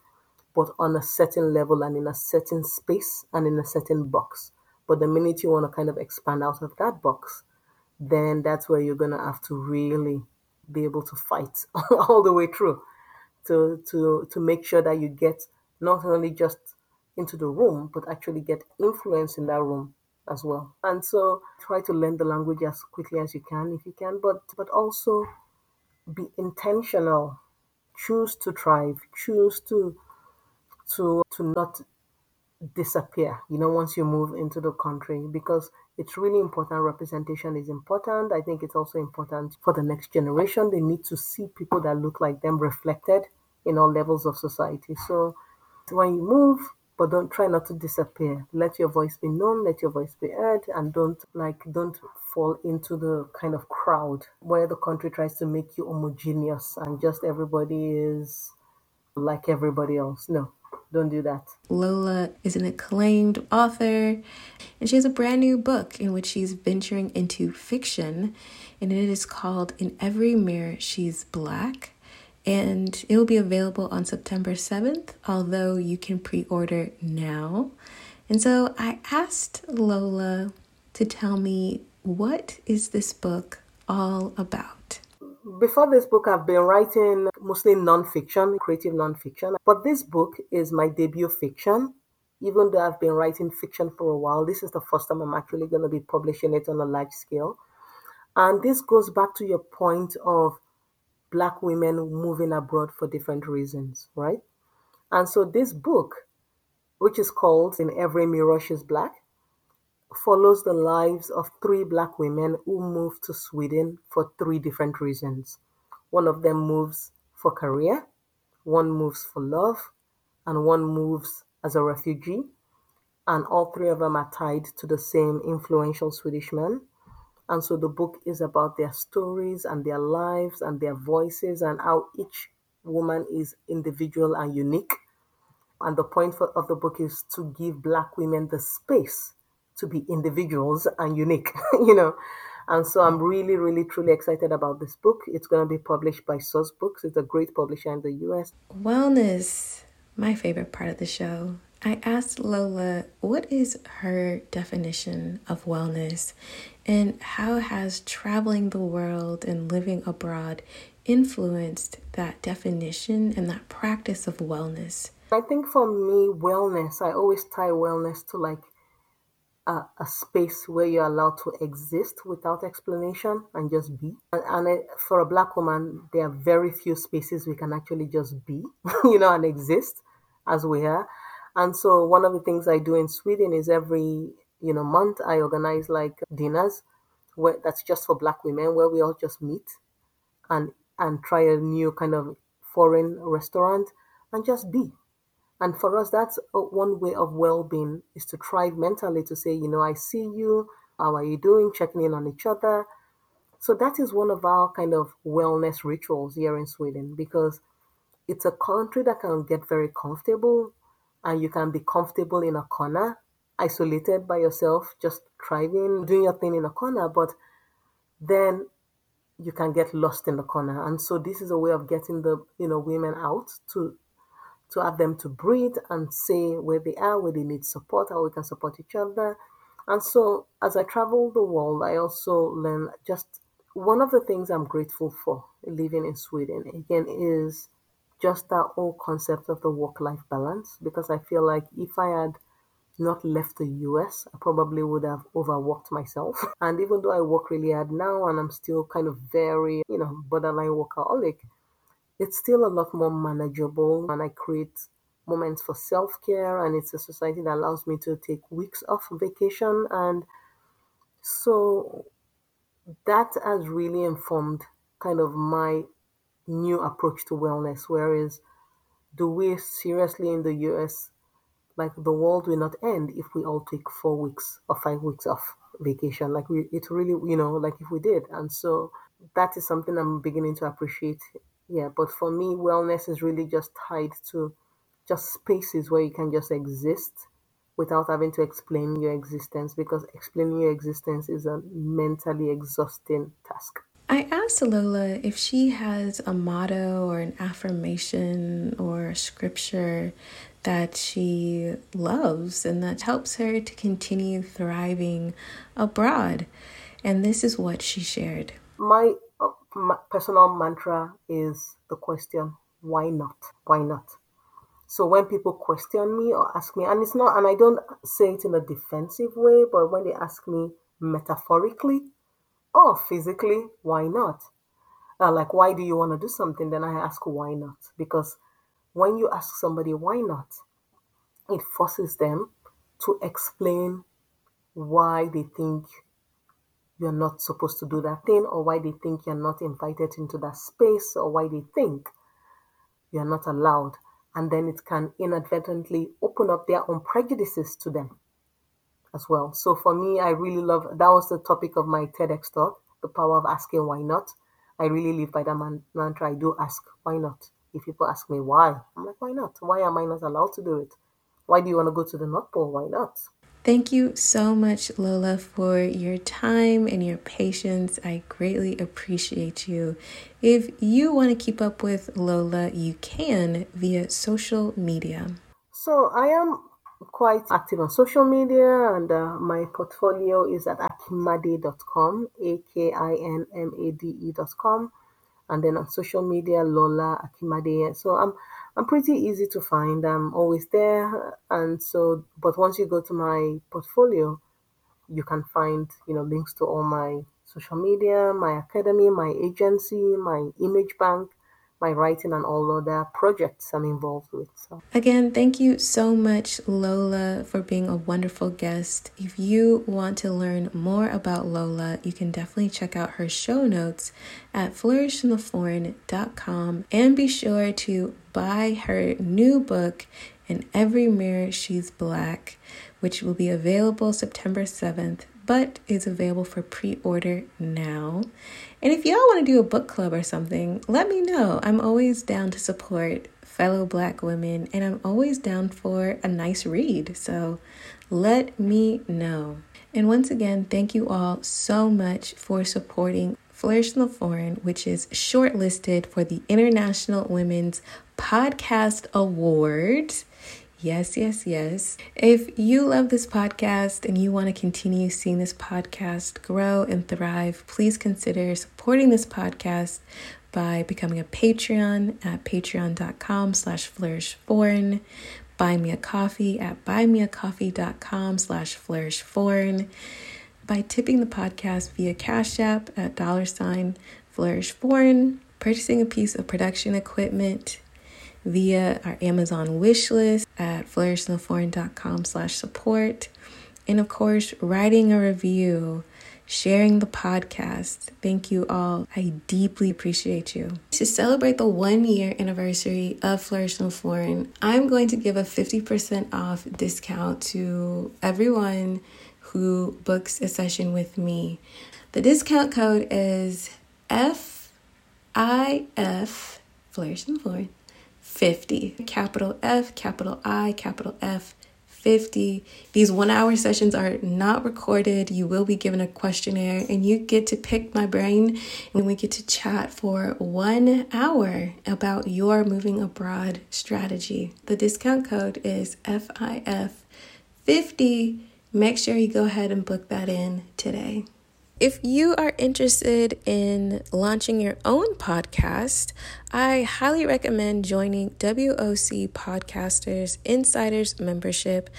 but on a certain level and in a certain space and in a certain box. But the minute you want to kind of expand out of that box, then that's where you're going to have to really be able to fight all the way through to, to, to make sure that you get not only just into the room, but actually get influence in that room as well. And so try to learn the language as quickly as you can, if you can, but, but also be intentional. Choose to thrive. Choose to, to, to not disappear, you know, once you move into the country, because it's really important. Representation is important. I think it's also important for the next generation. They need to see people that look like them reflected in all levels of society. So when you move, but don't try not to disappear. Let your voice be known, let your voice be heard, and don't like don't fall into the kind of crowd where the country tries to make you homogeneous and just everybody is like everybody else. No. Don't do that. Lola is an acclaimed author, and she has a brand new book in which she's venturing into fiction, and it is called In Every Mirror She Is Black, and it will be available on September seventh, although you can pre-order now. And so I asked Lola to tell me, what is this book all about? Before this book, I've been writing mostly non-fiction, creative non-fiction. But this book is my debut fiction. Even though I've been writing fiction for a while, this is the first time I'm actually going to be publishing it on a large scale. And this goes back to your point of Black women moving abroad for different reasons, right? And so this book, which is called In Every Mirror She's Black, follows the lives of three Black women who moved to Sweden for three different reasons. One of them moves for career, one moves for love, and one moves as a refugee. And all three of them are tied to the same influential Swedish man. And so the book is about their stories and their lives and their voices and how each woman is individual and unique. And the point for, of the book is to give Black women the space to be individuals and unique, you know. And so I'm really, really, truly excited about this book. It's going to be published by Source Books. It's a great publisher in the U S. Wellness, my favorite part of the show. I asked Lola, what is her definition of wellness, and how has traveling the world and living abroad influenced that definition and that practice of wellness? I think for me, wellness, I always tie wellness to like A, a space where you're allowed to exist without explanation and just be. And, and it, for a Black woman, there are very few spaces we can actually just be, you know, and exist as we are. And so one of the things I do in Sweden is every in a month, I organize like dinners where that's just for Black women, where we all just meet and and try a new kind of foreign restaurant and just be. And for us, that's one way of well-being, is to thrive mentally, to say, you know, I see you, how are you doing, checking in on each other. So that is one of our kind of wellness rituals here in Sweden, because it's a country that can get very comfortable, and you can be comfortable in a corner, isolated by yourself, just thriving, doing your thing in a corner, but then you can get lost in the corner. And so this is a way of getting the, you know, women out to to have them to breathe and say where they are, where they need support, how we can support each other. And so as I travel the world, I also learn just one of the things I'm grateful for living in Sweden, again, is just that whole concept of the work-life balance, because I feel like if I had not left the U S, I probably would have overworked myself. And even though I work really hard now and I'm still kind of very, you know, borderline workaholic, it's still a lot more manageable, and I create moments for self-care, and it's a society that allows me to take weeks off vacation. And so that has really informed kind of my new approach to wellness, whereas do we seriously in the U S, like the world will not end if we all take four weeks or five weeks off vacation. Like we, it really, you know, like if we did. And so that is something I'm beginning to appreciate. Yeah, but for me, wellness is really just tied to just spaces where you can just exist without having to explain your existence, because explaining your existence is a mentally exhausting task. I asked Lola if she has a motto or an affirmation or a scripture that she loves and that helps her to continue thriving abroad. And this is what she shared. My, uh, my personal mantra is the question, why not? Why not? So when people question me or ask me, and it's not, and I don't say it in a defensive way, but when they ask me metaphorically, or physically, why not? Uh, like, why do you want to do something? Then I ask, why not? Because when you ask somebody, why not? It forces them to explain why they think you're not supposed to do that thing, or why they think you're not invited into that space, or why they think you're not allowed. And then it can inadvertently open up their own prejudices to them as well. So for me, I really love, that was the topic of my TEDx talk, the power of asking why not. I really live by that man- mantra. I do ask why not. If people ask me why, I'm like, why not? Why am I not allowed to do it? Why do you want to go to the North Pole? Why not? Thank you so much, Lola, for your time and your patience. I greatly appreciate you. If you want to keep up with Lola, you can via social media. So I am quite active on social media, and uh, my portfolio is at akinmade dot com, A K I N M A D E dot com, and then on social media, Lola Akimadi. So I'm I'm pretty easy to find. I'm always there, and so but once you go to my portfolio, you can find, you know, links to all my social media, my academy, my agency, my image bank, my writing, and all other projects I'm involved with. So. Again, thank you so much, Lola, for being a wonderful guest. If you want to learn more about Lola, you can definitely check out her show notes at flourish in the foreign dot com, and be sure to buy her new book, In Every Mirror She's Black, which will be available September seventh. But is available for pre-order now. And if y'all want to do a book club or something, let me know. I'm always down to support fellow Black women, and I'm always down for a nice read. So let me know. And once again, thank you all so much for supporting Flourish in the Foreign, which is shortlisted for the International Women's Podcast Awards. Yes, yes, yes. If you love this podcast and you want to continue seeing this podcast grow and thrive, please consider supporting this podcast by becoming a Patreon at patreon dot com slash flourish foreign, buy me a coffee at buy me a coffee dot com slash flourish foreign, by tipping the podcast via Cash App at dollar sign flourish foreign, purchasing a piece of production equipment via our Amazon wish list at flourish in the foreign dot com slash support, and of course, writing a review, sharing the podcast. Thank you all. I deeply appreciate you. To celebrate the one year anniversary of Flourish in the Foreign, I'm going to give a fifty percent off discount to everyone who books a session with me. The discount code is F I F, Flourish in the Foreign, fifty. Capital F, capital I, capital F, fifty. These one hour sessions are not recorded. You will be given a questionnaire and you get to pick my brain and we get to chat for one hour about your moving abroad strategy. The discount code is F I F fifty. Make sure you go ahead and book that in today. If you are interested in launching your own podcast, I highly recommend joining W O C Podcasters Insiders membership.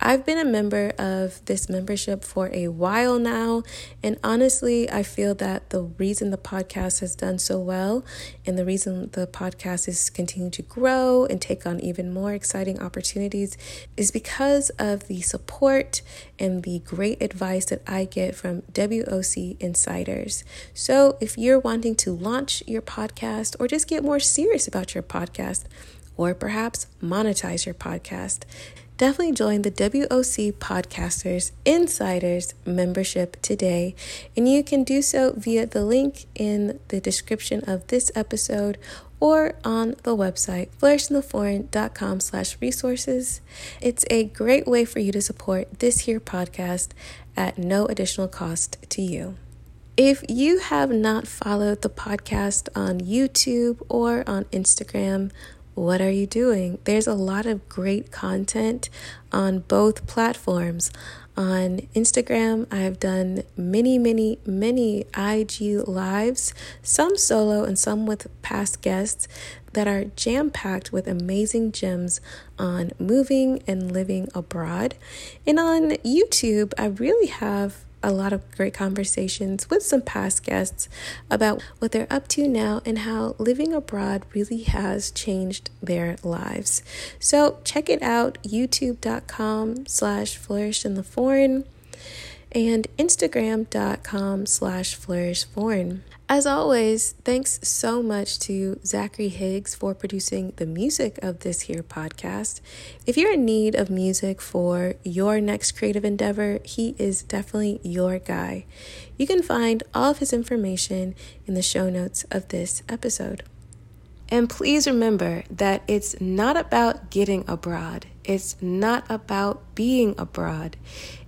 I've been a member of this membership for a while now, and honestly, I feel that the reason the podcast has done so well and the reason the podcast is continuing to grow and take on even more exciting opportunities is because of the support and the great advice that I get from W O C Insiders. So if you're wanting to launch your podcast or just get more serious about your podcast or perhaps monetize your podcast, definitely join the W O C Podcasters Insiders membership today. And you can do so via the link in the description of this episode or on the website, flourishingtheforeign.com slash resources. It's a great way for you to support this here podcast at no additional cost to you. If you have not followed the podcast on YouTube or on Instagram, what are you doing? There's a lot of great content on both platforms. On Instagram, I've done many, many, many I G lives, some solo and some with past guests that are jam-packed with amazing gems on moving and living abroad. And on YouTube, I really have a lot of great conversations with some past guests about what they're up to now and how living abroad really has changed their lives. So check it out, youtube.com slash flourish in the foreign and instagram.com slash flourish foreign. As always, thanks so much to Zachary Higgs for producing the music of this here podcast. If you're in need of music for your next creative endeavor, he is definitely your guy. You can find all of his information in the show notes of this episode. And please remember that it's not about getting abroad. It's not about being abroad.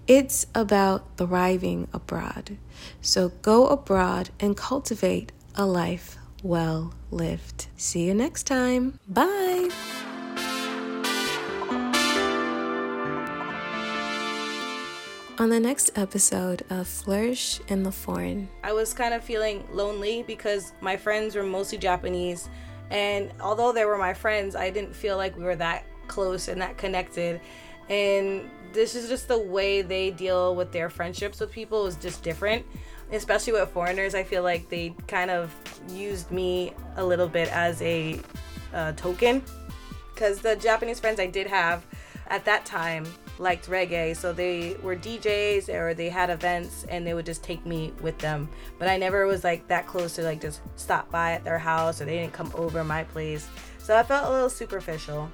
It's about thriving abroad. So go abroad and cultivate a life well lived. See you next time. Bye. On the next episode of Flourish in the Foreign. I was kind of feeling lonely because my friends were mostly Japanese. And although they were my friends, I didn't feel like we were that close and that connected. And this is just the way they deal with their friendships with people is just different, especially with foreigners. I feel like they kind of used me a little bit as a uh, token, because the Japanese friends I did have at that time liked reggae, so they were D Js or they had events and they would just take me with them. But I never was like that close to like just stop by at their house, or they didn't come over my place. So I felt a little superficial.